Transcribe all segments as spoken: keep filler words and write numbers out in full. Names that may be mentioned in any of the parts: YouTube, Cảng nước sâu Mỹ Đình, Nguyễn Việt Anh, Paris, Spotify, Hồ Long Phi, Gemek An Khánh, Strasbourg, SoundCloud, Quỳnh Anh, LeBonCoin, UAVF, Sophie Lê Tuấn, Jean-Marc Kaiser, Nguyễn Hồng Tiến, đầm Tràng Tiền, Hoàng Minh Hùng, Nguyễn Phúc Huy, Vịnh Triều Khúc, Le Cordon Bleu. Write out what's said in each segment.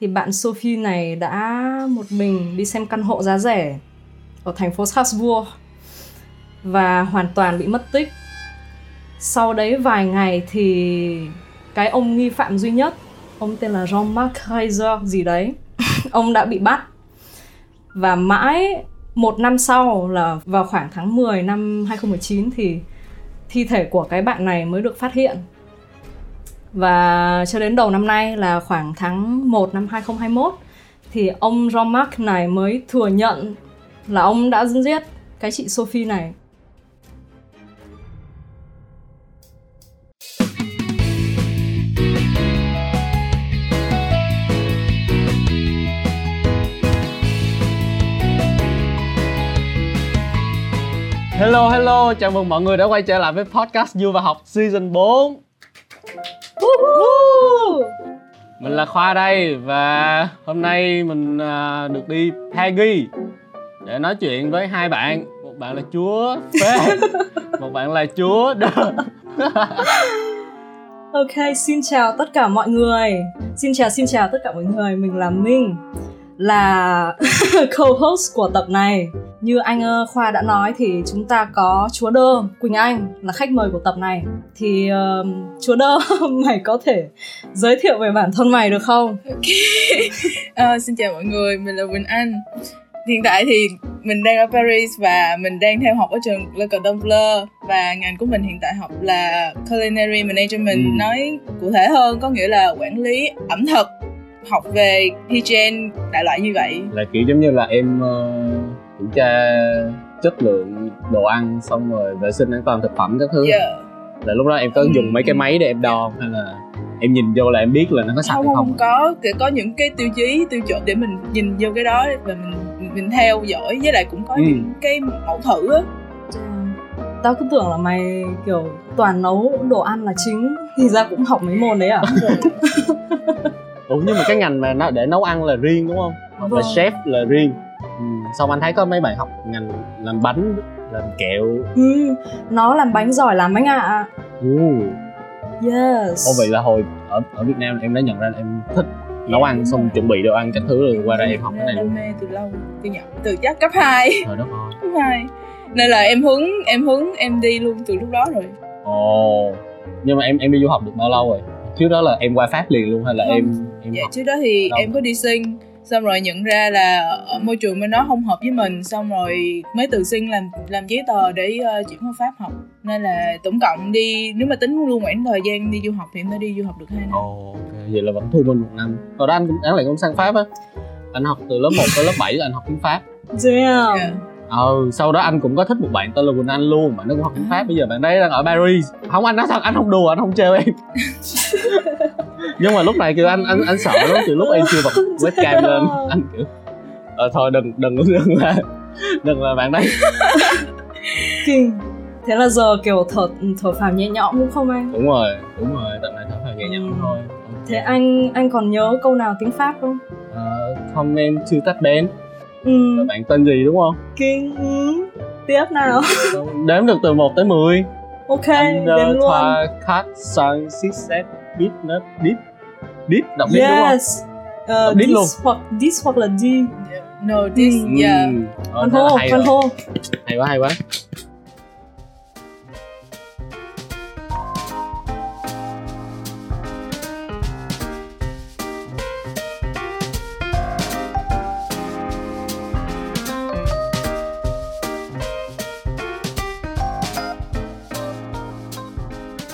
thì bạn Sophie này đã một mình đi xem căn hộ giá rẻ ở thành phố Strasbourg và hoàn toàn bị mất tích. Sau đấy vài ngày thì cái ông nghi phạm duy nhất, ông tên là Jean-Marc Kaiser gì đấy, ông đã bị bắt. Và mãi một năm sau, là vào khoảng tháng mười năm hai không một chín, thì thi thể của cái bạn này mới được phát hiện. Và cho đến đầu năm nay là khoảng tháng một năm hai không hai mốt thì ông Jean-Marc này mới thừa nhận là ông đã giết cái chị Sophie này. Hello, hello, chào mừng mọi người đã quay trở lại với podcast Du và Học Season bốn. Mình là Khoa đây và hôm nay mình được đi Paris để nói chuyện với hai bạn. Một bạn là chúa Phép, một bạn là chúa Đờ. Ok, xin chào tất cả mọi người. Xin chào, xin chào tất cả mọi người. Mình là Minh, là co-host của tập này. Như anh Khoa đã nói thì chúng ta có chúa Đơ, Quỳnh Anh là khách mời của tập này. Thì uh, chúa Đơ, mày có thể giới thiệu về bản thân mày được không? Okay. uh, Xin chào mọi người, mình là Quỳnh Anh. Hiện tại thì mình đang ở Paris và mình đang theo học ở trường Le Cordon Bleu. Và ngành của mình hiện tại học là Culinary Management. ừ. Nói cụ thể hơn có nghĩa là quản lý ẩm thực, học về hygiene, đại loại như vậy. Là kiểu giống như là em... Uh... kiểm tra chất lượng đồ ăn xong rồi vệ sinh an toàn thực phẩm các thứ. Yeah. Là lúc đó em có ừ. dùng mấy cái máy để em đo hay là em nhìn vô là em biết là nó có sạch không, hay không? Không có, kiểu có những cái tiêu chí, tiêu chuẩn để mình nhìn vô cái đó và mình mình theo dõi, với lại cũng có ừ. những cái mẫu thử á. Tao cứ tưởng là mày kiểu toàn nấu đồ ăn là chính, thì ra cũng học mấy môn đấy à? Ủa nhưng mà cái ngành mà nó để nấu ăn là riêng đúng không? Vâng. Và chef là riêng. Ừ, xong anh thấy có mấy bạn học ngành làm bánh, làm kẹo. Ừ, nó làm bánh giỏi lắm anh ạ. À. Ừ. Yes. Ô vậy là hồi ở, ở Việt Nam em đã nhận ra em thích nấu ăn, xong rồi chuẩn bị đồ ăn các thứ rồi qua đây em học cái này luôn. Đam mê từ lâu, từ nhỏ, từ chắc cấp hai. Rồi đó rồi. Cấp hai. Nên là em hướng em hướng em đi luôn từ lúc đó rồi. Ồ. Nhưng mà em em đi du học được bao lâu rồi? Trước đó là em qua Pháp liền luôn hay là không. em em Dạ, học trước đó thì em có đi sinh. Xong rồi nhận ra là môi trường bên đó không hợp với mình. Xong rồi mới tự xin làm làm giấy tờ để uh, chuyển qua Pháp học. Nên là tổng cộng đi, nếu mà tính luôn khoảng thời gian đi du học thì em đã đi du học được hai năm. Ồ, oh, okay. Vậy là vẫn thu minh một năm. Hồi đó anh, anh lại cũng sang Pháp á. Anh học từ lớp một tới lớp bảy là anh học tiếng Pháp. Damn. Yeah. Ừ, sau đó anh cũng có thích một bạn tên là Quỳnh Anh luôn. Bạn nó cũng học tiếng Pháp, bây giờ bạn đấy đang ở Paris. Không, anh nói thật, anh không đùa, anh không trêu em. Nhưng mà lúc này kiểu anh anh anh sợ lắm, từ lúc em chưa bật webcam lên anh kiểu ờ thôi đừng đừng đừng là đừng là bạn đấy. Kinh. Thế là giờ kiểu thở thở phào nhẹ nhõm đúng không anh? Đúng rồi, đúng rồi, tạm thời thở phào nhẹ nhõm thôi. Thế anh anh còn nhớ câu nào tiếng Pháp không? Ờ à, không, em chưa tách đến. Ừ. Bạn tên gì đúng không? Kinh. Ừ. Tiếp nào. Đếm được từ một tới mười. Ok, anh, uh, đếm luôn. Bit nó bit bit đọc bit đúng không? Yes. Uh, this luôn. Hoặc this hoặc là D. Yeah. No this. Mm. Yeah. Con hô, con hô. Hay quá, hay quá.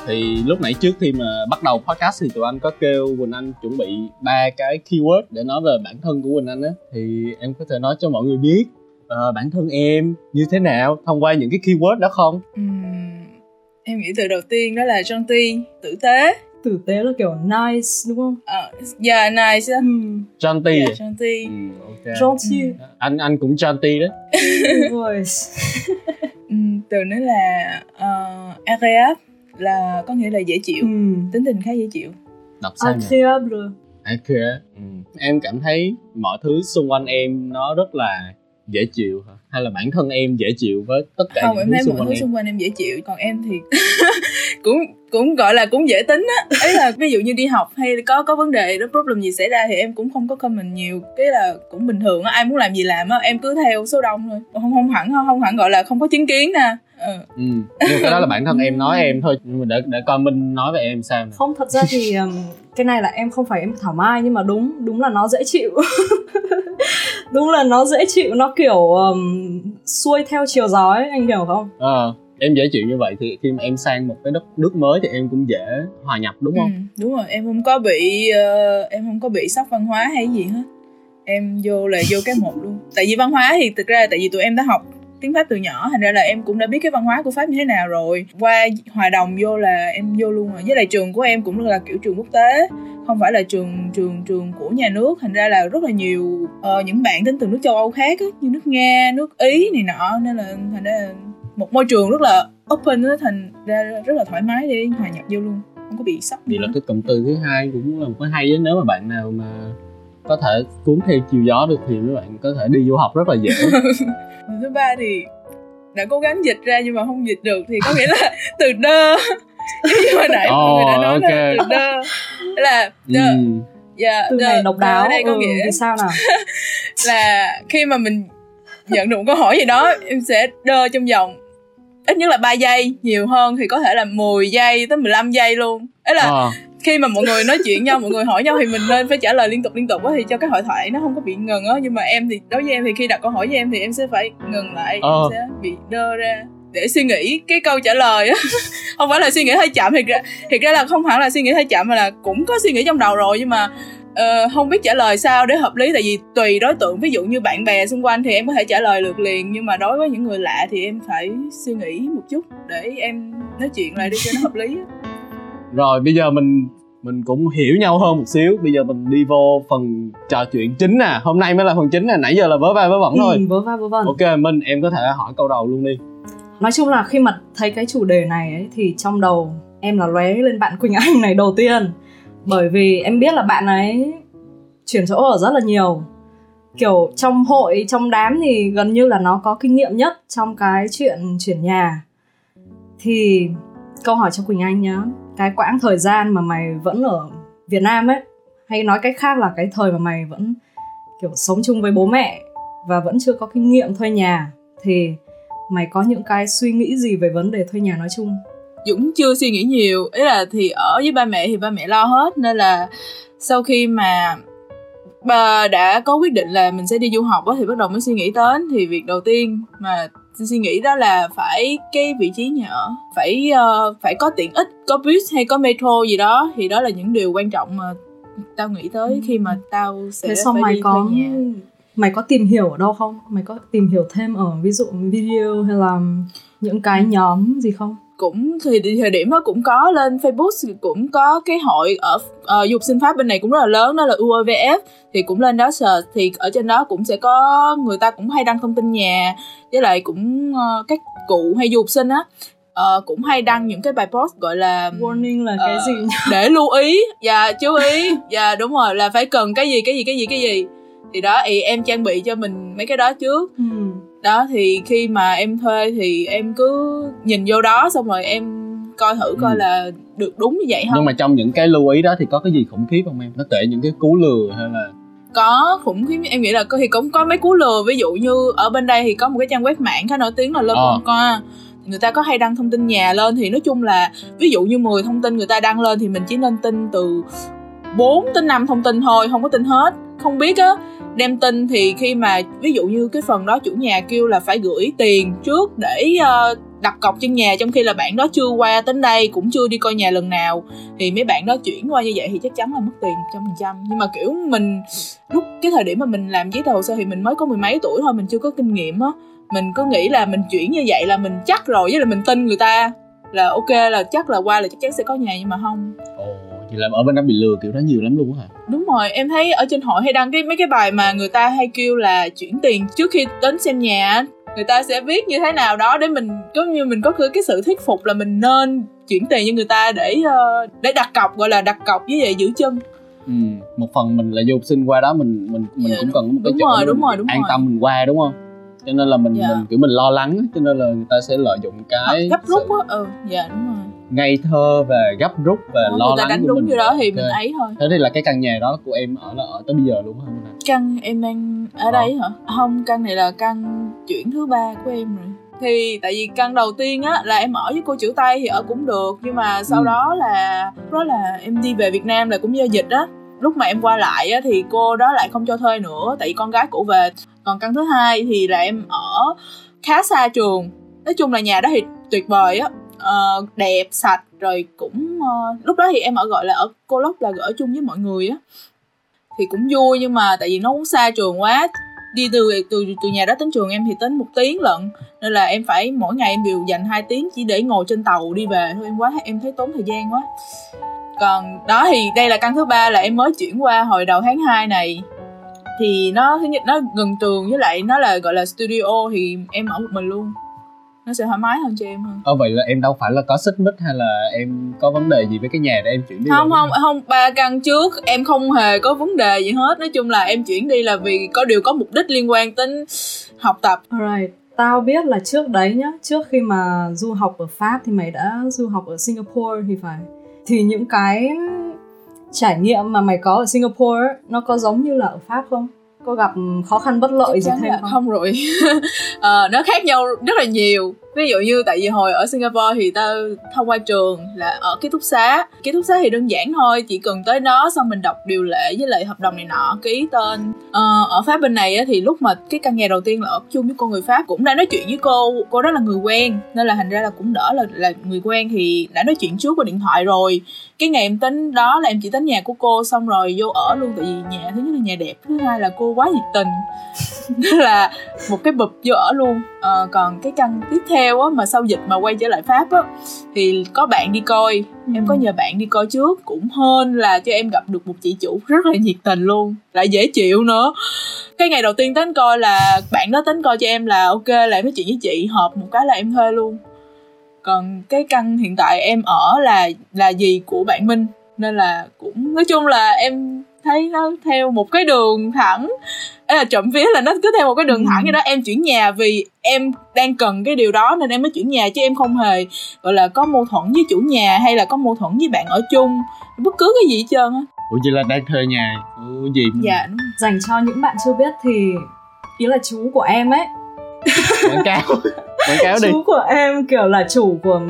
Thì lúc nãy trước khi mà bắt đầu podcast thì tụi anh có kêu Quỳnh Anh chuẩn bị ba cái keyword để nói về bản thân của Quỳnh Anh á. Thì em có thể nói cho mọi người biết uh, bản thân em như thế nào thông qua những cái keyword đó không? Uhm, em nghĩ từ đầu tiên đó là Gentil, tử tế. Tử tế là kiểu nice đúng không? Uh, yeah, nice á. uhm. Gentil. Yeah, Gentil. uhm, okay. Gentil. uhm. Anh anh cũng Gentil đó. uhm, Từ nữa là uh, agréable, là có nghĩa là dễ chịu. ừ. Tính tình khá dễ chịu. Đọc sao nhỉ? Agréable. Em cảm thấy mọi thứ xung quanh em nó rất là dễ chịu hả? Hay là bản thân em dễ chịu với tất cả không, những thứ xung quanh em? Không, em thấy mọi thứ xung quanh em dễ chịu, còn em thì cũng cũng gọi là cũng dễ tính á. Ấy là ví dụ như đi học hay có có vấn đề đó, problem gì xảy ra thì em cũng không có comment nhiều, cái là cũng bình thường á, ai muốn làm gì làm á, em cứ theo số đông thôi, không không hẳn không hẳn gọi là không có chính kiến nè. Ừ. ừ nhưng cái đó là bản thân em nói em thôi, nhưng mà để để coi Minh nói về em sao này. Không, thật ra thì cái này là em không phải em thảo mai, nhưng mà đúng đúng là nó dễ chịu. Đúng là nó dễ chịu, nó kiểu um, xuôi theo chiều gió ấy, anh hiểu không? Ờ, à, em dễ chịu như vậy thì khi mà em sang một cái đất nước mới thì em cũng dễ hòa nhập đúng không? Ừ, đúng rồi, em không có bị uh, em không có bị sốc văn hóa hay gì hết. Em vô là vô cái một luôn. Tại vì văn hóa thì thực ra tại vì tụi em đã học tiếng Pháp từ nhỏ, thành ra là em cũng đã biết cái văn hóa của Pháp như thế nào rồi. Qua hòa đồng vô là em vô luôn rồi. Với lại trường của em cũng là kiểu trường quốc tế, không phải là trường trường trường của nhà nước, thành ra là rất là nhiều uh, những bạn đến từ nước châu Âu khác ấy, như nước Nga, nước Ý này nọ, nên là thành ra một môi trường rất là open ấy, thành ra rất là thoải mái để hòa nhập vô luôn, không có bị sốc. Vậy là cái cụm từ thứ hai cũng là một cái hay, nếu mà bạn nào mà có thể cuốn theo chiều gió được thì các bạn có thể đi du học rất là dễ. Thứ ba thì đã cố gắng dịch ra nhưng mà không dịch được, thì có nghĩa là từ đơ. Nhưng mà nãy mọi người đã nói okay. Là từ đơ là đơ. Mm. Yeah, từ đơ. Này độc đáo ở đây có nghĩa ừ, sao nào? Là khi mà mình nhận được một câu hỏi gì đó, em sẽ đơ trong vòng ít nhất là ba giây, nhiều hơn thì có thể là mười giây tới mười lăm giây luôn. Ấy là à. Khi mà mọi người nói chuyện nhau, mọi người hỏi nhau thì mình nên phải trả lời liên tục liên tục á, thì cho cái hội thoại nó không có bị ngừng á. Nhưng mà em thì đối với em thì khi đặt câu hỏi với em thì em sẽ phải ngừng lại, ờ. em sẽ bị đơ ra để suy nghĩ cái câu trả lời á. Không phải là suy nghĩ hơi chậm, thiệt ra thiệt ra là không hẳn là suy nghĩ hơi chậm, mà là cũng có suy nghĩ trong đầu rồi nhưng mà uh, không biết trả lời sao để hợp lý. Tại vì tùy đối tượng, ví dụ như bạn bè xung quanh thì em có thể trả lời được liền, nhưng mà đối với những người lạ thì em phải suy nghĩ một chút để em nói chuyện lại để cho nó hợp lý á. Rồi bây giờ mình mình cũng hiểu nhau hơn một xíu. Bây giờ mình đi vô phần trò chuyện chính nè. Hôm nay mới là phần chính nè, nãy giờ là vớ va vớ vẩn thôi. Ừ, vớ va vớ vẩn. Ok, Minh, em có thể hỏi câu đầu luôn đi. Nói chung là khi mà thấy cái chủ đề này ấy, thì trong đầu em là lóe lên bạn Quỳnh Anh này đầu tiên. Bởi vì em biết là bạn ấy chuyển chỗ ở rất là nhiều, kiểu trong hội, trong đám thì gần như là nó có kinh nghiệm nhất trong cái chuyện chuyển nhà. Thì câu hỏi cho Quỳnh Anh nhá, cái quãng thời gian mà mày vẫn ở Việt Nam ấy, hay nói cách khác là cái thời mà mày vẫn kiểu sống chung với bố mẹ và vẫn chưa có kinh nghiệm thuê nhà, thì mày có những cái suy nghĩ gì về vấn đề thuê nhà nói chung? Dũng chưa suy nghĩ nhiều, ý là thì ở với ba mẹ thì ba mẹ lo hết, nên là sau khi mà bà đã có quyết định là mình sẽ đi du học đó, thì bắt đầu mới suy nghĩ đến. Thì việc đầu tiên mà suy nghĩ đó là phải cái vị trí nhà ở, phải uh, phải có tiện ích, có bus hay có metro gì đó, thì đó là những điều quan trọng mà tao nghĩ tới ừ. khi mà tao sẽ thế xong phải mày đi có thuê nhà. Mày có tìm hiểu ở đâu không? Mày có tìm hiểu thêm ở ví dụ video hay là những cái nhóm gì không? Cũng thì thời điểm đó cũng có lên Facebook, cũng có cái hội ở uh, du học sinh Pháp bên này cũng rất là lớn, đó là U A V F, thì cũng lên đó search, thì ở trên đó cũng sẽ có người ta cũng hay đăng thông tin nhà, với lại cũng uh, các cụ hay du học sinh á uh, cũng hay đăng những cái bài post gọi là warning là uh, cái gì nhỉ? Để lưu ý, dạ chú ý, dạ đúng rồi, là phải cần cái gì cái gì cái gì cái gì. Thì đó thì em trang bị cho mình mấy cái đó trước. Ừ. Đó thì khi mà em thuê thì em cứ nhìn vô đó xong rồi em coi thử coi ừ. là được đúng như vậy không. Nhưng mà trong những cái lưu ý đó thì có cái gì khủng khiếp không em? Nó tệ những cái cú lừa hay là có khủng khiếp? Em nghĩ là thì cũng có mấy cú lừa, ví dụ như ở bên đây thì có một cái trang web mạng khá nổi tiếng là LeBonCoin. Người ta có hay đăng thông tin nhà lên, thì nói chung là ví dụ như mười thông tin người ta đăng lên thì mình chỉ nên tin từ bốn tới năm thông tin thôi, không có tin hết. Không biết á, đem tin thì khi mà ví dụ như cái phần đó chủ nhà kêu là phải gửi tiền trước để uh, đặt cọc trên nhà, trong khi là bạn đó chưa qua đến đây, cũng chưa đi coi nhà lần nào, thì mấy bạn đó chuyển qua như vậy thì chắc chắn là mất tiền một trăm phần trăm. Nhưng mà kiểu mình lúc cái thời điểm mà mình làm giấy tờ hồ sơ thì mình mới có mười mấy tuổi thôi, mình chưa có kinh nghiệm á, mình cứ nghĩ là mình chuyển như vậy là mình chắc rồi, với là mình tin người ta là ok, là chắc là qua là chắc chắn sẽ có nhà, nhưng mà không. Thì là ở bên đó bị lừa kiểu đó nhiều lắm luôn hả? Đúng rồi, em thấy ở trên hội hay đăng cái mấy cái bài mà người ta hay kêu là chuyển tiền trước khi đến xem nhà, người ta sẽ viết như thế nào đó để mình giống như mình có cái sự thuyết phục là mình nên chuyển tiền cho người ta để để đặt cọc, gọi là đặt cọc với vậy giữ chân. Ừ, một phần mình là du học sinh qua đó mình mình mình yeah, cũng cần một cái chỗ đúng rồi, đúng rồi, đúng an rồi. Tâm mình qua đúng không? cho nên là mình, yeah. mình kiểu mình lo lắng, cho nên là người ta sẽ lợi dụng cái gấp rút á. Ừ dạ đúng rồi, ngây thơ và gấp rút và ừ, lo lắng đánh của đúng mình như đó thì okay. mình ấy thôi. Thế thì là cái căn nhà đó của em ở là ở tới bây giờ luôn không? Căn em đang ở ờ. đây hả? Không, căn này là căn chuyển thứ ba của em rồi. Thì tại vì căn đầu tiên á là em ở với cô chữ Tây thì ở cũng được, nhưng mà sau ừ. đó là đó là em đi về Việt Nam là cũng do dịch á. Lúc mà em qua lại á thì cô đó lại không cho thuê nữa, tại vì con gái cũ về. Còn căn thứ hai thì là em ở khá xa trường. Nói chung là nhà đó thì tuyệt vời á, ờ, đẹp, sạch, rồi cũng uh, lúc đó thì em ở gọi là ở cô Lốc, là ở chung với mọi người á thì cũng vui, nhưng mà tại vì nó cũng xa trường quá, đi từ từ từ nhà đó đến trường em thì tính một tiếng lận, nên là em phải mỗi ngày em đều dành hai tiếng chỉ để ngồi trên tàu đi về thôi. Em quá em thấy tốn thời gian quá. Còn đó thì đây là căn thứ ba là em mới chuyển qua hồi đầu tháng hai này, thì nó thứ nhất nó gần trường, với lại nó là gọi là studio thì em ở một mình luôn, nó sẽ thoải mái hơn cho em hơn. Ờ vậy là em đâu phải là có xích mích hay là em có vấn đề gì với cái nhà để em chuyển đi? Không không không, ba căn trước em không hề có vấn đề gì hết. Nói chung là em chuyển đi là vì có điều có mục đích liên quan đến học tập. Alright, tao biết là trước đấy nhá, trước khi mà du học ở Pháp thì mày đã du học ở Singapore thì phải. Thì những cái trải nghiệm mà mày có ở Singapore ấy, nó có giống như là ở Pháp không? Có gặp khó khăn bất lợi chắc gì thêm không? Không rồi. à, nó khác nhau rất là nhiều. Ví dụ như tại vì hồi ở Singapore thì ta thông qua trường là ở ký túc xá. Ký túc xá thì đơn giản thôi, chỉ cần tới đó xong mình đọc điều lệ với lại hợp đồng này nọ, ký tên. à, Ở Pháp bên này thì lúc mà cái căn nhà đầu tiên là ở chung với cô người Pháp, cũng đã nói chuyện với cô, cô đó là người quen, nên là thành ra là cũng đỡ, là, là người quen thì đã nói chuyện trước qua điện thoại rồi. Cái ngày em tính đó là em chỉ tính nhà của cô xong rồi vô ở luôn, tại vì nhà thứ nhất là nhà đẹp, thứ hai là cô quá nhiệt tình là một cái bụp vô ở luôn. à, Còn cái căn tiếp theo á, mà sau dịch mà quay trở lại Pháp á, thì có bạn đi coi. ừ. Em có nhờ bạn đi coi trước, cũng hên là cho em gặp được một chị chủ rất là nhiệt tình luôn, lại dễ chịu nữa. Cái ngày đầu tiên tính coi là bạn đó tính coi cho em là ok, là em nói chuyện với chị, hợp một cái là em thuê luôn. Còn cái căn hiện tại em ở là là dì của bạn Minh, nên là cũng nói chung là em thấy nó theo một cái đường thẳng. Ê là trộm vía là nó cứ theo một cái đường thẳng như đó. Em chuyển nhà vì em đang cần cái điều đó nên em mới chuyển nhà, chứ em không hề gọi là có mâu thuẫn với chủ nhà hay là có mâu thuẫn với bạn ở chung, bất cứ cái gì hết trơn á. Ủa vậy là đang thuê nhà của gì mình? Dạ đúng. Dành cho những bạn chưa biết thì ý là chú của em ấy quảng cáo quảng cáo đi. Chú của em kiểu là chủ của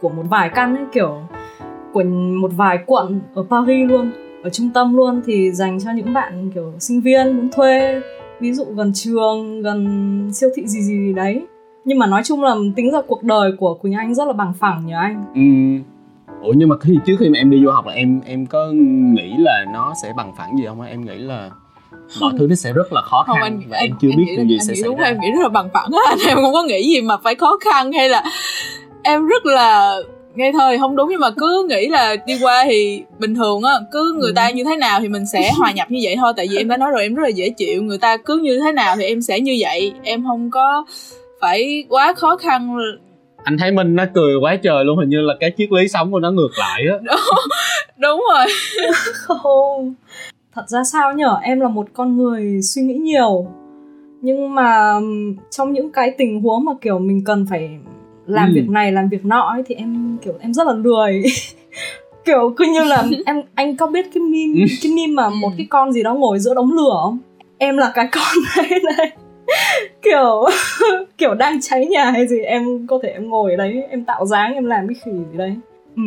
của một vài căn ấy, kiểu của một vài quận ở Paris luôn, ở trung tâm luôn. Thì dành cho những bạn kiểu sinh viên muốn thuê, ví dụ gần trường, gần siêu thị gì gì đấy. Nhưng mà nói chung là tính ra cuộc đời của Quỳnh Anh rất là bằng phẳng nhờ anh. Ừ. Ủa nhưng mà khi trước khi mà em đi du học là em em có nghĩ là nó sẽ bằng phẳng gì không? Em nghĩ là mọi không. thứ nó sẽ rất là khó khăn, không, anh, và anh, em chưa anh biết điều gì anh sẽ xảy đúng ra. Em nghĩ rất là bằng phẳng á, em không có nghĩ gì mà phải khó khăn, hay là em rất là ngay thời không đúng, nhưng mà cứ nghĩ là đi qua thì bình thường á, cứ người ta như thế nào thì mình sẽ hòa nhập như vậy thôi. Tại vì em đã nói rồi, em rất là dễ chịu, người ta cứ như thế nào thì em sẽ như vậy, em không có phải quá khó khăn. Anh thấy Minh nó cười quá trời luôn, hình như là cái triết lý sống của nó ngược lại á. Đúng, đúng rồi. Không, thật ra sao nhở, em là một con người suy nghĩ nhiều, nhưng mà trong những cái tình huống mà kiểu mình cần phải làm ừ. việc này làm việc nọ ấy, thì em kiểu em rất là lười. Kiểu cứ như là em anh có biết cái meme ừ. cái meme mà một cái con gì đó ngồi giữa đống lửa không? Em là cái con đấy này. Kiểu kiểu đang cháy nhà hay gì, em có thể em ngồi ở đấy, em tạo dáng, em làm cái khỉ gì đấy. Ừ,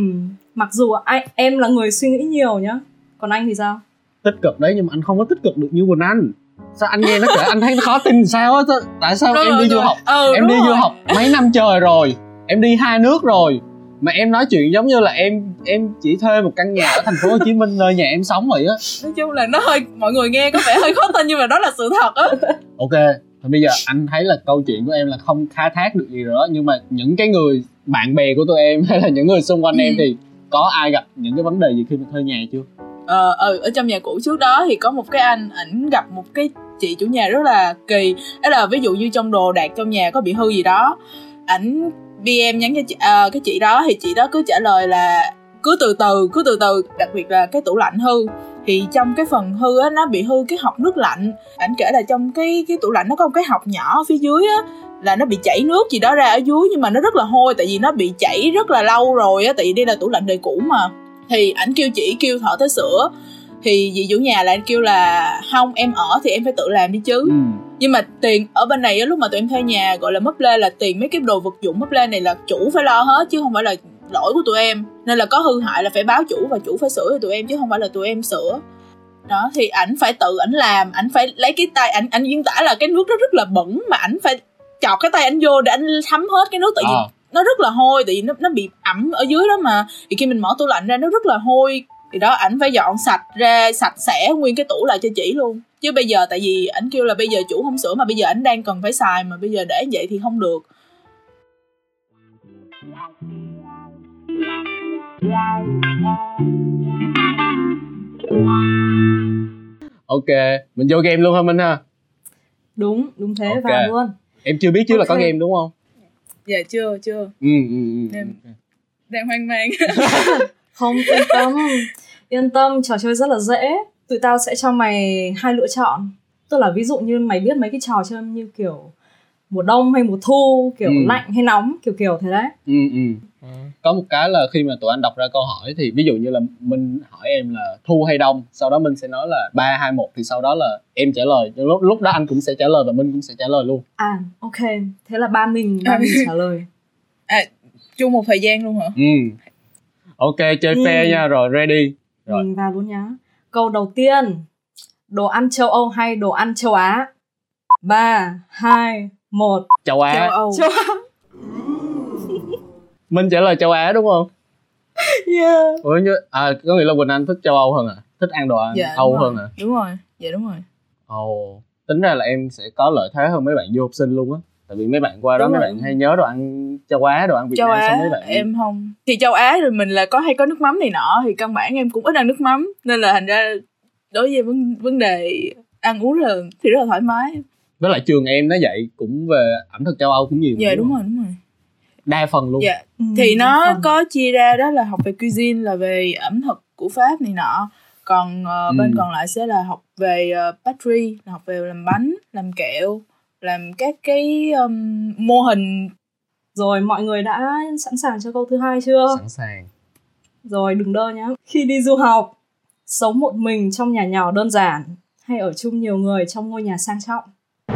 mặc dù anh, em là người suy nghĩ nhiều nhá. Còn anh thì sao? Tích cực đấy, nhưng mà anh không có tích cực được như Quỳnh Anh. Sao anh nghe nó kể anh thấy nó khó tin sao á. Tại sao đúng em rồi, đi du học ừ, em đi du học mấy năm trời rồi, em đi hai nước rồi, mà em nói chuyện giống như là em em chỉ thuê một căn nhà ở thành phố Hồ Chí Minh nơi nhà em sống vậy á. Nói chung là nó hơi, mọi người nghe có vẻ hơi khó tin nhưng mà đó là sự thật á. Ok, thì bây giờ anh thấy là câu chuyện của em là không khai thác được gì nữa, nhưng mà những cái người bạn bè của tụi em hay là những người xung quanh ừ. em thì có ai gặp những cái vấn đề gì khi mà thuê nhà chưa? Ờ, ở trong nhà cũ trước đó thì có một cái anh, ảnh gặp một cái chị chủ nhà rất là kỳ. Đó là ví dụ như trong đồ đạc trong nhà có bị hư gì đó, ảnh pê em nhắn cho chị, à, cái chị đó, thì chị đó cứ trả lời là cứ từ từ, cứ từ từ, đặc biệt là cái tủ lạnh hư. thì trong cái phần hư á, nó bị hư cái hộc nước lạnh. Ảnh kể là trong cái cái tủ lạnh nó có một cái hộc nhỏ phía dưới á, là nó bị chảy nước gì đó ra ở dưới, nhưng mà nó rất là hôi, tại vì nó bị chảy rất là lâu rồi á, tại vì đây là tủ lạnh đời cũ mà. Thì ảnh kêu chị kêu thợ tới sửa, thì dì chủ nhà lại kêu là không, em ở thì em phải tự làm đi chứ. Ừ. Nhưng mà tiền ở bên này á, lúc mà tụi em thuê nhà gọi là mấp lê, là tiền mấy cái đồ vật dụng mấp lê này là chủ phải lo hết chứ không phải là lỗi của tụi em, nên là có hư hại là phải báo chủ và chủ phải sửa cho tụi em chứ không phải là tụi em sửa. Đó thì ảnh phải tự ảnh làm, ảnh phải lấy cái tay ảnh, ảnh diễn tả là cái nước nó rất là bẩn mà ảnh phải chọt cái tay ảnh vô để ảnh thấm hết cái nước, tại vì à. nó rất là hôi, tại vì nó nó bị ẩm ở dưới đó mà, thì khi mình mở tủ lạnh ra nó rất là hôi. Thì đó ảnh phải dọn sạch ra, sạch sẽ nguyên cái tủ lại cho chị luôn. Chứ bây giờ tại vì ảnh kêu là bây giờ chủ không sửa mà bây giờ ảnh đang cần phải xài, mà bây giờ để vậy thì không được. Ok, mình vô game luôn hả Minh ha? Đúng, đúng thế, okay. Vào luôn. Em chưa biết chứ okay. Là có game đúng không? Dạ chưa, chưa. Ừ, ừ, ừ. Em okay. Đang hoang mang. Không, yên tâm. Yên tâm, trò chơi rất là dễ. Tụi tao sẽ cho mày hai lựa chọn. Tức là ví dụ như mày biết mấy cái trò chơi như kiểu mùa đông hay mùa thu, kiểu ừ. lạnh hay nóng, kiểu kiểu thế đấy. Ừ, ừ. Có một cái là khi mà tụi anh đọc ra câu hỏi thì ví dụ như là Minh hỏi em là thu hay đông, sau đó Minh sẽ nói là ba, hai, một, thì sau đó là em trả lời. Lúc, lúc đó anh cũng sẽ trả lời và Minh cũng sẽ trả lời luôn. À ok, thế là ba mình, ba mình trả lời. À, chung một thời gian luôn hả? Ừ. Ok, chơi ừ. fair nha, rồi ready. Rồi. Mình vào luôn nhá. Câu đầu tiên, đồ ăn châu Âu hay đồ ăn châu Á? ba, hai, một. Châu Á. Châu Âu. Châu Á. Mình trả lời châu Á đúng không? Yeah. Ủa như à, có nghĩa là Quỳnh Anh thích châu Âu hơn à? Thích ăn đồ ăn dạ, Âu hơn à? Đúng rồi, dạ đúng rồi. Ồ, oh, tính ra là em sẽ có lợi thế hơn mấy bạn du học sinh luôn á. Tại vì mấy bạn qua đó đúng mấy rồi. Bạn hay nhớ đồ ăn châu Á, đồ ăn Việt châu Nam Á, xong mấy bạn em không. Thì châu Á rồi mình là có hay có nước mắm này nọ, thì căn bản em cũng ít ăn nước mắm, nên là thành ra đối với vấn đề ăn uống là thì rất là thoải mái. Với lại trường em nó dạy cũng về ẩm thực châu Âu cũng nhiều. Dạ đúng rồi, đúng rồi. Đa phần luôn. Dạ. Ừ, thì nó có chia ra đó là học về cuisine là về ẩm thực của Pháp này nọ, còn uh, bên ừ. còn lại sẽ là học về uh, pastry, là học về làm bánh, làm kẹo, làm các cái um, mô hình. Rồi mọi người đã sẵn sàng cho câu thứ hai chưa? Sẵn sàng. Rồi đừng đơ nhá. Khi đi du học, sống một mình trong nhà nhỏ đơn giản hay ở chung nhiều người trong ngôi nhà sang trọng?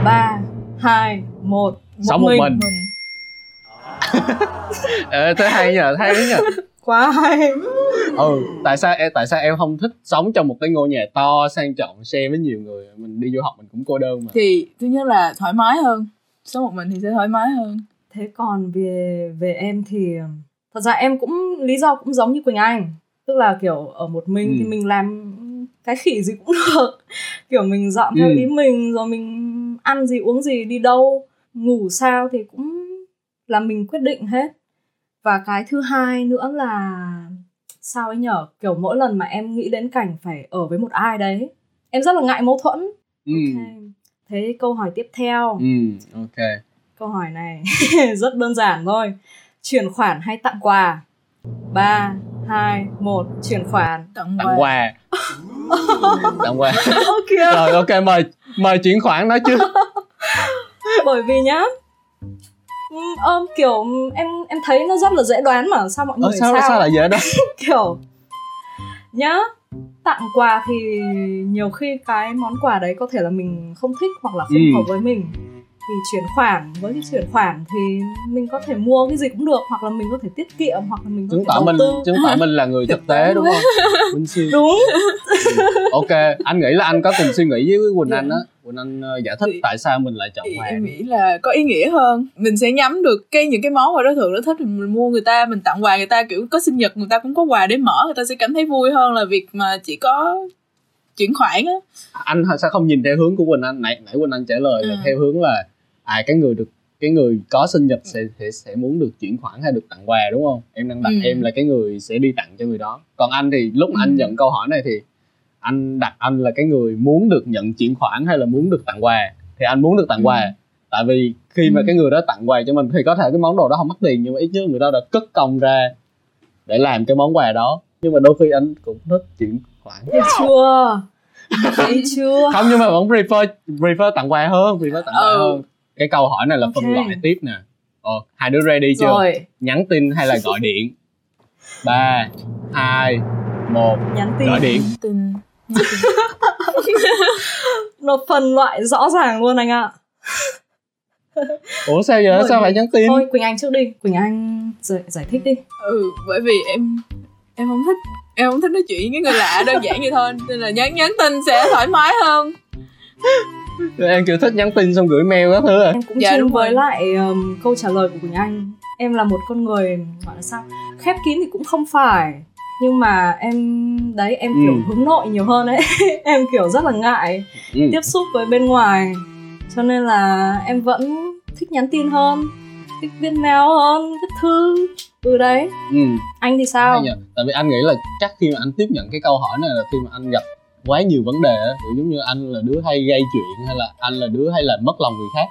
ba, hai, một. Sống một mình. mình. mình. Ờ, thế hay nhờ, hay đấy nhờ. Quá hay. Ừ, tại sao em, tại sao em không thích sống trong một cái ngôi nhà to, sang trọng, share với nhiều người? Mình đi du học mình cũng cô đơn mà. Thì thứ nhất là thoải mái hơn, sống một mình thì sẽ thoải mái hơn. Thế còn về về em thì thật ra em cũng lý do cũng giống như Quỳnh Anh, tức là kiểu ở một mình ừ. thì mình làm cái khỉ gì cũng được, kiểu mình dọn theo ừ. ý mình, rồi mình ăn gì uống gì, đi đâu ngủ sao thì cũng là mình quyết định hết. Và cái thứ hai nữa là sao ấy nhở, kiểu mỗi lần mà em nghĩ đến cảnh phải ở với một ai đấy, em rất là ngại mâu thuẫn. Ừ. Okay. Thế câu hỏi tiếp theo. Ừ, ok. Câu hỏi này rất đơn giản thôi. Chuyển khoản hay tặng quà? ba, hai, một. Chuyển khoản. Tặng quà. Tặng quà. Okay. Rồi ok, mời mời chuyển khoản nói chứ. Bởi vì nhá, Ờ, kiểu em em thấy nó rất là dễ đoán mà sao mọi người ờ, sao, sao sao lại dễ đó. Kiểu nhá, tặng quà thì nhiều khi cái món quà đấy có thể là mình không thích hoặc là không ừ. hợp với mình, thì chuyển khoản với cái chuyển khoản thì mình có thể mua cái gì cũng được, hoặc là mình có thể tiết kiệm, hoặc là mình có chứng thể đầu mình, tư chứng tỏ mình là người thực tế đúng không? Mình suy... đúng. Ok, anh nghĩ là anh có cùng suy nghĩ với Quỳnh Anh á. Quỳnh Anh giải thích thì, tại sao mình lại chọn quà. Em nghĩ là có ý nghĩa hơn. Mình sẽ nhắm được cái những cái món mà đối tượng nó thích, mình mua người ta, mình tặng quà người ta, kiểu có sinh nhật người ta cũng có quà để mở, người ta sẽ cảm thấy vui hơn là việc mà chỉ có chuyển khoản á. Anh sao không nhìn theo hướng của Quỳnh Anh? Nãy nãy Quỳnh Anh trả lời là à. theo hướng là à cái người được cái người có sinh nhật sẽ sẽ, sẽ muốn được chuyển khoản hay được tặng quà đúng không? Em đang đặt ừ. em là cái người sẽ đi tặng cho người đó. Còn anh thì lúc mà anh ừ. nhận câu hỏi này thì anh đặt anh là cái người muốn được nhận chuyển khoản hay là muốn được tặng quà, thì anh muốn được tặng ừ. quà. Tại vì khi ừ. mà cái người đó tặng quà cho mình thì có thể cái món đồ đó không mất tiền, nhưng mà ít nhất người đó đã cất công ra để làm cái món quà đó. nhưng mà đôi khi anh cũng thích chuyển khoản. Chưa thấy chưa không, nhưng mà vẫn prefer prefer tặng quà hơn, prefer tặng quà hơn. Cái câu hỏi này là okay. Phân loại tiếp nè. Ờ, hai đứa ready chưa? Rồi. Nhắn tin hay là gọi điện? Ba, hai, một. Nhắn tin. Gọi điện. Nhắn tin. Nhắn tin. Nó phân loại rõ ràng luôn anh ạ. Ủa sao giờ rồi, sao phải nhắn tin? Thôi Quỳnh Anh trước đi. Quỳnh Anh giải, giải thích đi. Ừ, bởi vì em em không thích em không thích nói chuyện với người lạ, đơn giản vậy thôi. Nên là nhắn nhắn tin sẽ thoải mái hơn. Em kiểu thích nhắn tin xong gửi mail các thứ à. Em cũng dạ, chung với lại um, câu trả lời của Quỳnh Anh. Em là một con người gọi là sao, khép kín thì cũng không phải, nhưng mà em đấy em kiểu ừ. hướng nội nhiều hơn ấy. Em kiểu rất là ngại ừ. tiếp xúc với bên ngoài, cho nên là em vẫn thích nhắn tin hơn, thích viết mail hơn, viết thư từ đấy. Ừ. Anh thì sao? Tại vì anh nghĩ là chắc khi mà anh tiếp nhận cái câu hỏi này là khi mà anh gặp quá nhiều vấn đề á, giống như anh là đứa hay gây chuyện, hay là anh là đứa hay làm mất lòng người khác.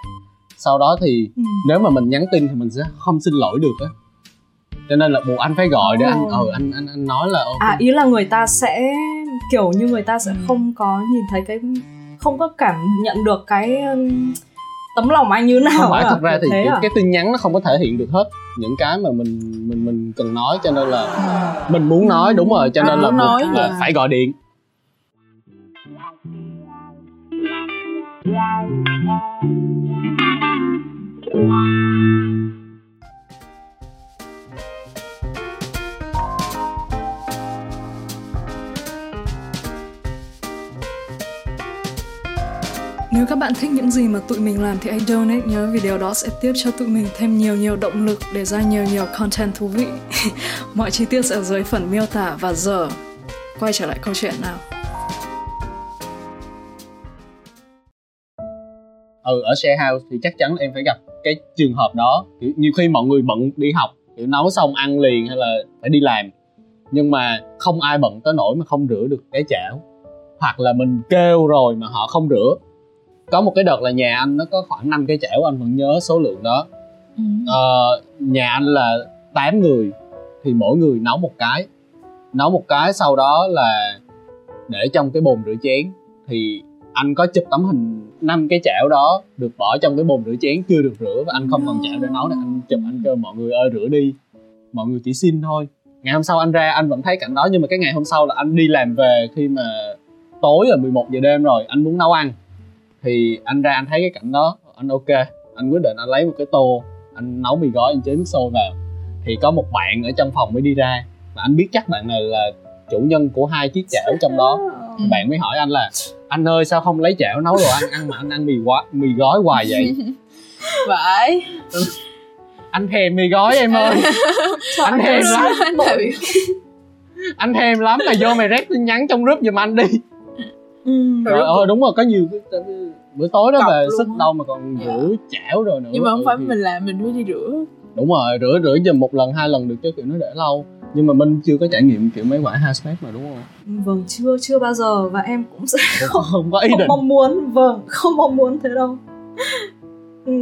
Sau đó thì ừ. nếu mà mình nhắn tin thì mình sẽ không xin lỗi được á, cho nên là buộc anh phải gọi để ừ. anh ờ ừ, anh, anh anh nói là okay. À, ý là người ta sẽ kiểu như người ta sẽ ừ. không có nhìn thấy cái, không có cảm nhận được cái tấm lòng anh như nào. Không phải, thật ra thì cái, à? cái tin nhắn nó không có thể hiện được hết những cái mà mình mình mình cần nói, cho nên là à. mình muốn nói đúng rồi, cho nên à, là, nói một, là phải gọi điện. Nếu các bạn thích những gì mà tụi mình làm thì hãy donate nhớ, vì điều đó sẽ tiếp cho tụi mình thêm nhiều nhiều động lực để ra nhiều nhiều content thú vị. Mọi chi tiết sẽ ở dưới phần miêu tả. Và giờ quay trở lại câu chuyện nào. Ừ, ở share house thì chắc chắn em phải gặp cái trường hợp đó. Kiểu, nhiều khi mọi người bận đi học, kiểu nấu xong ăn liền hay là phải đi làm, nhưng mà không ai bận tới nỗi mà không rửa được cái chảo, hoặc là mình kêu rồi mà họ không rửa. Có một cái đợt là nhà anh nó có khoảng năm cái chảo, anh vẫn nhớ số lượng đó. ừ. ờ, Nhà anh là tám người, thì mỗi người nấu một cái. Nấu một cái sau đó là để trong cái bồn rửa chén. Thì anh có chụp tấm hình năm cái chảo đó được bỏ trong cái bồn rửa chén chưa được rửa, và anh không còn chảo để nấu nữa. Anh chụp, anh kêu mọi người ơi rửa đi, mọi người chỉ xin thôi. Ngày hôm sau anh ra anh vẫn thấy cảnh đó, nhưng mà cái ngày hôm sau là anh đi làm về khi mà tối là mười một giờ đêm rồi, anh muốn nấu ăn. Thì anh ra anh thấy cái cảnh đó, anh ok, anh quyết định anh lấy một cái tô, anh nấu mì gói, anh chế nước sôi vào. Thì có một bạn ở trong phòng mới đi ra, mà anh biết chắc bạn này là chủ nhân của hai chiếc chảo trong đó. Thì bạn mới hỏi anh là anh ơi sao không lấy chảo nấu đồ ăn ăn mà anh ăn mì quá mì gói hoài vậy? Vậy anh thèm mì gói em ơi. Anh thèm lắm, anh thèm lắm mà vô mày rep tin nhắn trong group giùm anh đi. Ừ, rồi, ờ, đúng rồi, có nhiều bữa tối đó về sức đâu mà còn dạ. rửa chảo rồi nữa. Nhưng mà không ừ, phải thì... mình làm mình mới đi rửa. Đúng rồi, rửa rửa giùm một lần hai lần được chứ, kiểu nó để lâu. Nhưng mà mình chưa có trải nghiệm kiểu mấy quả hashtag mà đúng không? Vâng, chưa, chưa bao giờ, và em cũng sẽ không, không có ý định, không mong muốn, vâng, không mong muốn thế đâu. ừ,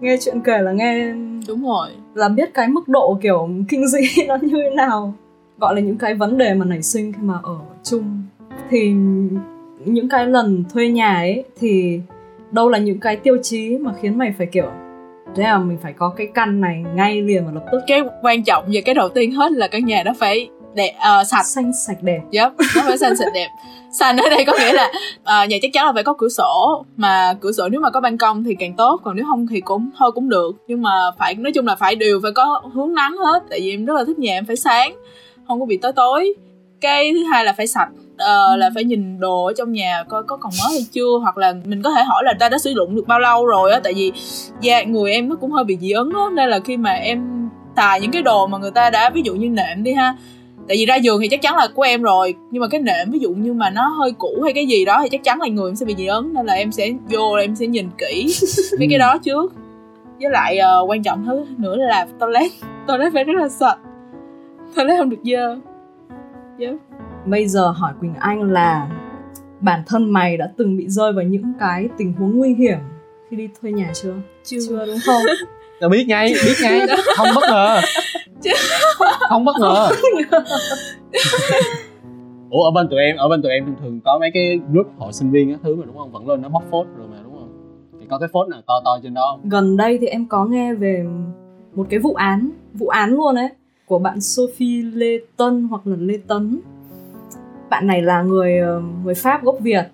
Nghe chuyện kể là nghe đúng rồi, là biết cái mức độ kiểu kinh dị nó như thế nào. Gọi là những cái vấn đề mà nảy sinh khi mà ở chung. Thì những cái lần thuê nhà ấy thì đâu là những cái tiêu chí mà khiến mày phải kiểu thế là mình phải có cái căn này ngay liền và lập tức. Cái quan trọng và cái đầu tiên hết là căn nhà nó phải đẹp, uh, sạch, xanh sạch đẹp. Yep, nó phải xanh sạch đẹp. Xanh ở đây có nghĩa là uh, nhà chắc chắn là phải có cửa sổ, mà cửa sổ nếu mà có ban công thì càng tốt, còn nếu không thì cũng thôi cũng được, nhưng mà phải nói chung là phải đều phải có hướng nắng hết, tại vì em rất là thích nhà em phải sáng, không có bị tối tối. Cái thứ hai là phải sạch. Uh, là phải nhìn đồ ở trong nhà coi có còn mới hay chưa, hoặc là mình có thể hỏi là ta đã sử dụng được bao lâu rồi á, tại vì da người em nó cũng hơi bị dị ứng á, nên là khi mà em xài những cái đồ mà người ta đã ví dụ như nệm đi ha, tại vì ra giường thì chắc chắn là của em rồi, nhưng mà cái nệm ví dụ như mà nó hơi cũ hay cái gì đó thì chắc chắn là người em sẽ bị dị ứng, nên là em sẽ vô là em sẽ nhìn kỹ với cái đó trước. Với lại uh, quan trọng thứ nữa là toilet toilet phải rất là sạch, toilet không được dơ. Yeah. Bây giờ hỏi Quỳnh Anh là bản thân mày đã từng bị rơi vào những cái tình huống nguy hiểm khi đi thuê nhà chưa? Chưa, chưa đúng không? Tao biết ngay, biết ngay, không bất ngờ. Không bất ngờ. Ủa, ở bên tụi em, ở bên tụi em thường thường có mấy cái group hội sinh viên á thứ mà đúng không? Vẫn lên nó bóc phốt rồi mà đúng không? Thì có cái phốt nào to to trên đó không? Gần đây thì em có nghe về một cái vụ án, vụ án luôn ấy, của bạn Sophie Lê Tuấn hoặc là Lê Tấn. Bạn này là người người Pháp gốc Việt.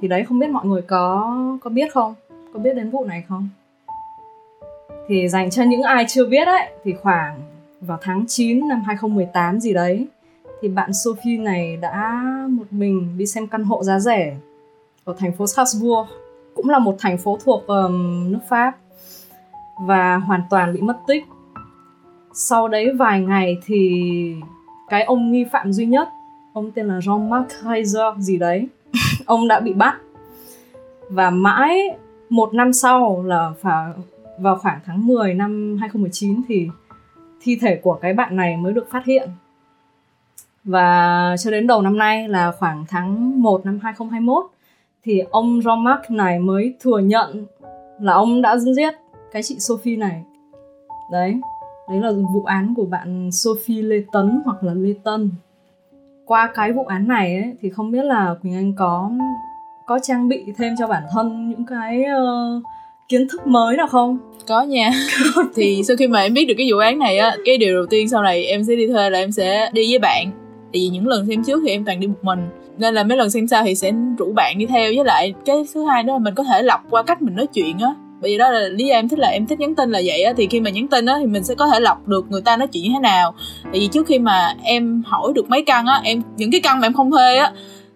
Thì đấy, không biết mọi người có có biết không? Có biết đến vụ này không? Thì dành cho những ai chưa biết ấy, thì khoảng vào tháng chín năm hai không một tám gì đấy, thì bạn Sophie này đã một mình đi xem căn hộ giá rẻ ở thành phố Strasbourg, cũng là một thành phố thuộc um, nước Pháp, và hoàn toàn bị mất tích. Sau đấy vài ngày thì cái ông nghi phạm duy nhất, ông tên là Jean-Marc Kaiser gì đấy, ông đã bị bắt. Và mãi một năm sau là phải vào khoảng tháng mười năm hai không một chín thì thi thể của cái bạn này mới được phát hiện. Và cho đến đầu năm nay là khoảng tháng một năm hai không hai mốt thì ông Jean-Marc này mới thừa nhận là ông đã giết cái chị Sophie này. Đấy, đấy là vụ án của bạn Sophie Lê Tuấn hoặc là Lê Tân. Qua cái vụ án này ấy, thì không biết là Quỳnh Anh có có trang bị thêm cho bản thân những cái uh, kiến thức mới nào không? Có nha. Thì sau khi mà em biết được cái vụ án này á, cái điều đầu tiên sau này em sẽ đi thuê là em sẽ đi với bạn. Tại vì những lần xem trước thì em toàn đi một mình, nên là mấy lần xem sau thì sẽ rủ bạn đi theo. Với lại cái thứ hai đó là mình có thể lọc qua cách mình nói chuyện á. Bởi vì đó là lý do em thích là em thích nhắn tin là vậy á. Thì khi mà nhắn tin á thì mình sẽ có thể lọc được người ta nói chuyện như thế nào. Tại vì trước khi mà em hỏi được mấy căn á, em những cái căn mà em không thuê á,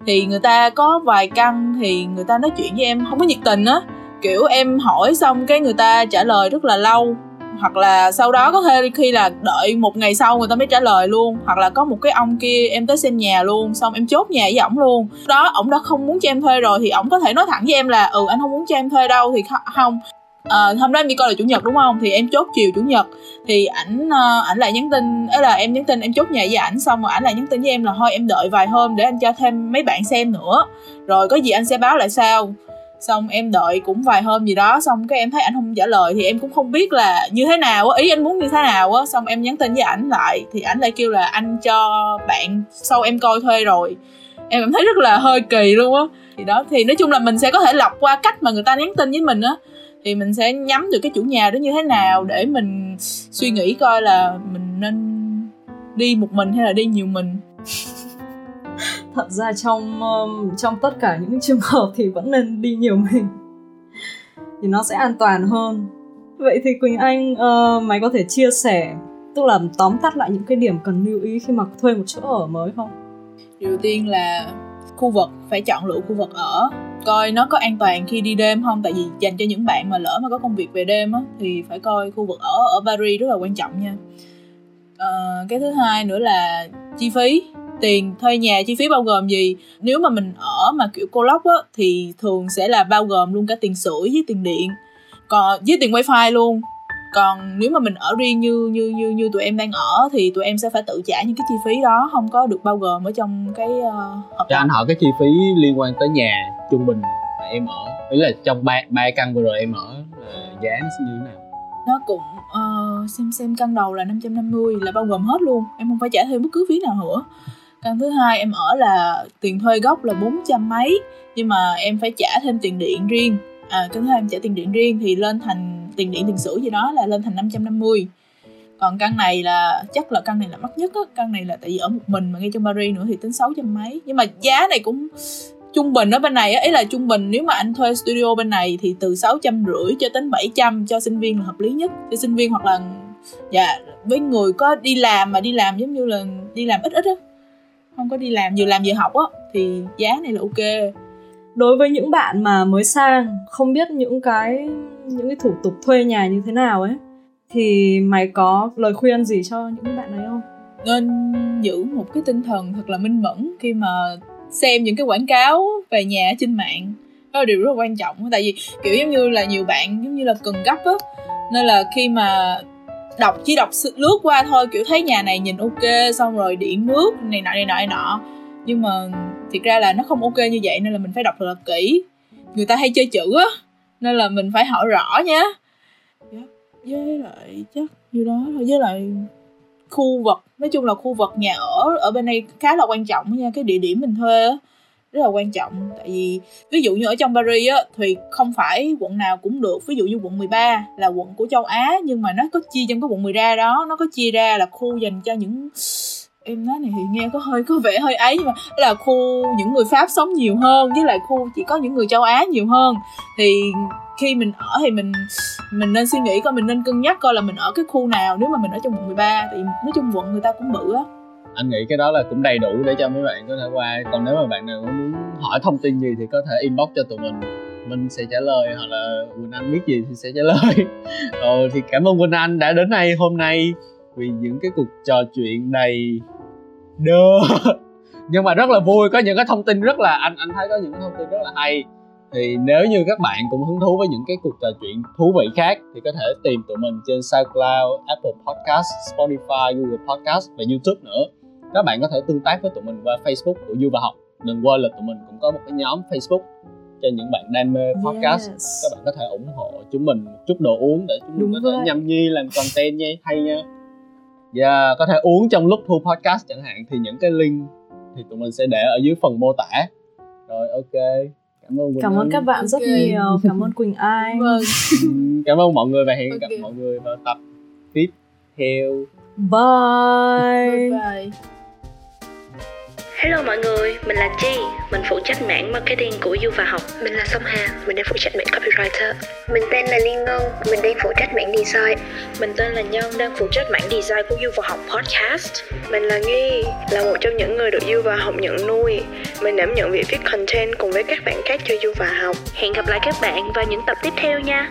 thì người ta có vài căn thì người ta nói chuyện với em không có nhiệt tình á. Kiểu em hỏi xong cái người ta trả lời rất là lâu. Hoặc là sau đó có thể khi là đợi một ngày sau người ta mới trả lời luôn. Hoặc là có một cái ông kia em tới xem nhà luôn, xong em chốt nhà với ổng luôn. Đó, ổng đã không muốn cho em thuê rồi thì ổng có thể nói thẳng với em là ừ anh không muốn cho em thuê đâu thì không. À, hôm đó em đi coi là chủ nhật đúng không, thì em chốt chiều chủ nhật thì ảnh ảnh lại nhắn tin, ấy là em nhắn tin em chốt nhà với ảnh, xong rồi ảnh lại nhắn tin với em là thôi em đợi vài hôm để anh cho thêm mấy bạn xem nữa rồi có gì anh sẽ báo lại sau. Xong em đợi cũng vài hôm gì đó, xong cái em thấy ảnh không trả lời thì em cũng không biết là như thế nào á, ý anh muốn như thế nào á. Xong em nhắn tin với ảnh lại thì ảnh lại kêu là anh cho bạn sau em coi thuê rồi. Em cảm thấy rất là hơi kỳ luôn á. Thì đó, thì nói chung là mình sẽ có thể lọc qua cách mà người ta nhắn tin với mình á, thì mình sẽ nhắm được cái chủ nhà đó như thế nào để mình suy nghĩ coi là mình nên đi một mình hay là đi nhiều mình. Thật ra trong trong tất cả những trường hợp thì vẫn nên đi nhiều mình thì nó sẽ an toàn hơn. Vậy thì Quỳnh Anh, uh, mày có thể chia sẻ, tức là tóm tắt lại những cái điểm cần lưu ý khi mà thuê một chỗ ở mới không? Điều tiên là khu vực, phải chọn lựa khu vực ở, coi nó có an toàn khi đi đêm không. Tại vì dành cho những bạn mà lỡ mà có công việc về đêm á, thì phải coi khu vực ở ở Paris rất là quan trọng nha. uh, Cái thứ hai nữa là chi phí. Tiền thuê nhà chi phí bao gồm gì? Nếu mà mình ở mà kiểu cô lóc á thì thường sẽ là bao gồm luôn cả tiền sưởi với tiền điện, còn với tiền wifi luôn. Còn nếu mà mình ở riêng như như như như tụi em đang ở thì tụi em sẽ phải tự trả những cái chi phí đó, không có được bao gồm ở trong cái hợp. Cho anh hỏi cái chi phí liên quan tới nhà trung bình mà em ở, ý là trong ba ba căn vừa rồi em ở là giá nó sẽ như thế nào? Nó cũng uh, xem xem căn đầu là năm trăm năm mươi là bao gồm hết luôn, em không phải trả thêm bất cứ phí nào nữa. Căn thứ hai em ở là tiền thuê gốc là bốn trăm mấy, nhưng mà em phải trả thêm tiền điện riêng. À, căn thứ hai em trả tiền điện riêng thì lên thành tiền điện tiền sưởi gì đó là lên thành năm trăm năm mươi. Còn căn này là chắc là căn này là mắc nhất á, căn này là tại vì ở một mình mà ngay trong Paris nữa thì tính sáu trăm mấy. Nhưng mà giá này cũng trung bình ở bên này á, ý là trung bình nếu mà anh thuê studio bên này thì từ sáu trăm rưỡi cho đến bảy trăm cho sinh viên là hợp lý nhất. Cho sinh viên hoặc là dạ với người có đi làm, mà đi làm giống như là đi làm ít ít á, không có đi làm, vừa làm vừa học á, thì giá này là ok. Đối với những bạn mà mới sang, không biết những cái những cái thủ tục thuê nhà như thế nào ấy, thì mày có lời khuyên gì cho những bạn ấy không? Nên giữ một cái tinh thần thật là minh mẫn khi mà xem những cái quảng cáo về nhà trên mạng. Đó là điều rất là quan trọng. Tại vì kiểu giống như là nhiều bạn giống như là cần gấp á, nên là khi mà đọc chỉ đọc lướt qua thôi, kiểu thấy nhà này nhìn ok, xong rồi điện nước này nọ này nọ này nọ, nhưng mà thiệt ra là nó không ok như vậy, nên là mình phải đọc thật là kỹ. Người ta hay chơi chữ á, nên là mình phải hỏi rõ nha. Với lại chắc như đó thôi. Với lại khu vực, nói chung là khu vực nhà ở ở bên đây khá là quan trọng nha, cái địa điểm mình thuê á rất là quan trọng. Tại vì ví dụ như ở trong Paris á thì không phải quận nào cũng được, ví dụ như quận mười ba là quận của châu Á, nhưng mà nó có chia trong cái quận mười ba đó, nó có chia ra là khu dành cho những, em nói này thì nghe có hơi có vẻ hơi ấy, nhưng mà là khu những người Pháp sống nhiều hơn, với lại khu chỉ có những người châu Á nhiều hơn. Thì khi mình ở thì mình mình nên suy nghĩ coi, mình nên cân nhắc coi là mình ở cái khu nào nếu mà mình ở trong quận mười ba, thì nói chung quận người ta cũng bự á. Anh nghĩ cái đó là cũng đầy đủ để cho mấy bạn có thể qua. Còn nếu mà bạn nào muốn hỏi thông tin gì thì có thể inbox cho tụi mình, mình sẽ trả lời, hoặc là Quỳnh Anh biết gì thì sẽ trả lời. Ờ, thì cảm ơn Quỳnh Anh đã đến đây hôm nay vì những cái cuộc trò chuyện đầy đơ nhưng mà rất là vui, có những cái thông tin rất là anh anh thấy có những cái thông tin rất là hay. Thì nếu như các bạn cũng hứng thú với những cái cuộc trò chuyện thú vị khác thì có thể tìm tụi mình trên SoundCloud, Apple Podcast, Spotify, Google Podcast và YouTube nữa. Các bạn có thể tương tác với tụi mình qua Facebook của Du Và Học. Đừng quên là tụi mình cũng có một cái nhóm Facebook cho những bạn đam mê podcast. Yes. Các bạn có thể ủng hộ chúng mình một chút đồ uống để chúng mình Đúng có thể nhâm nhi làm content nha, hay nha. Và có thể uống trong lúc thu podcast chẳng hạn, thì những cái link thì tụi mình sẽ để ở dưới phần mô tả. Rồi, ok. Cảm ơn, cảm ơn các bạn okay. rất nhiều. Cảm ơn Quỳnh Anh. Cảm ơn mọi người và hẹn okay. gặp mọi người vào tập tiếp theo. Bye. Bye, bye. Hello mọi người, mình là Chi, mình phụ trách mảng marketing của Du Và Học. Mình là Song Hà, mình đang phụ trách mảng copywriter. Mình tên là Liên Ngân, mình đang phụ trách mảng design. Mình tên là Nhân, đang phụ trách mảng design của Du Và Học podcast. Mình là Nghi, là một trong những người được Du Và Học nhận nuôi. Mình đảm nhận việc viết content cùng với các bạn khác cho Du Và Học. Hẹn gặp lại các bạn vào những tập tiếp theo nha.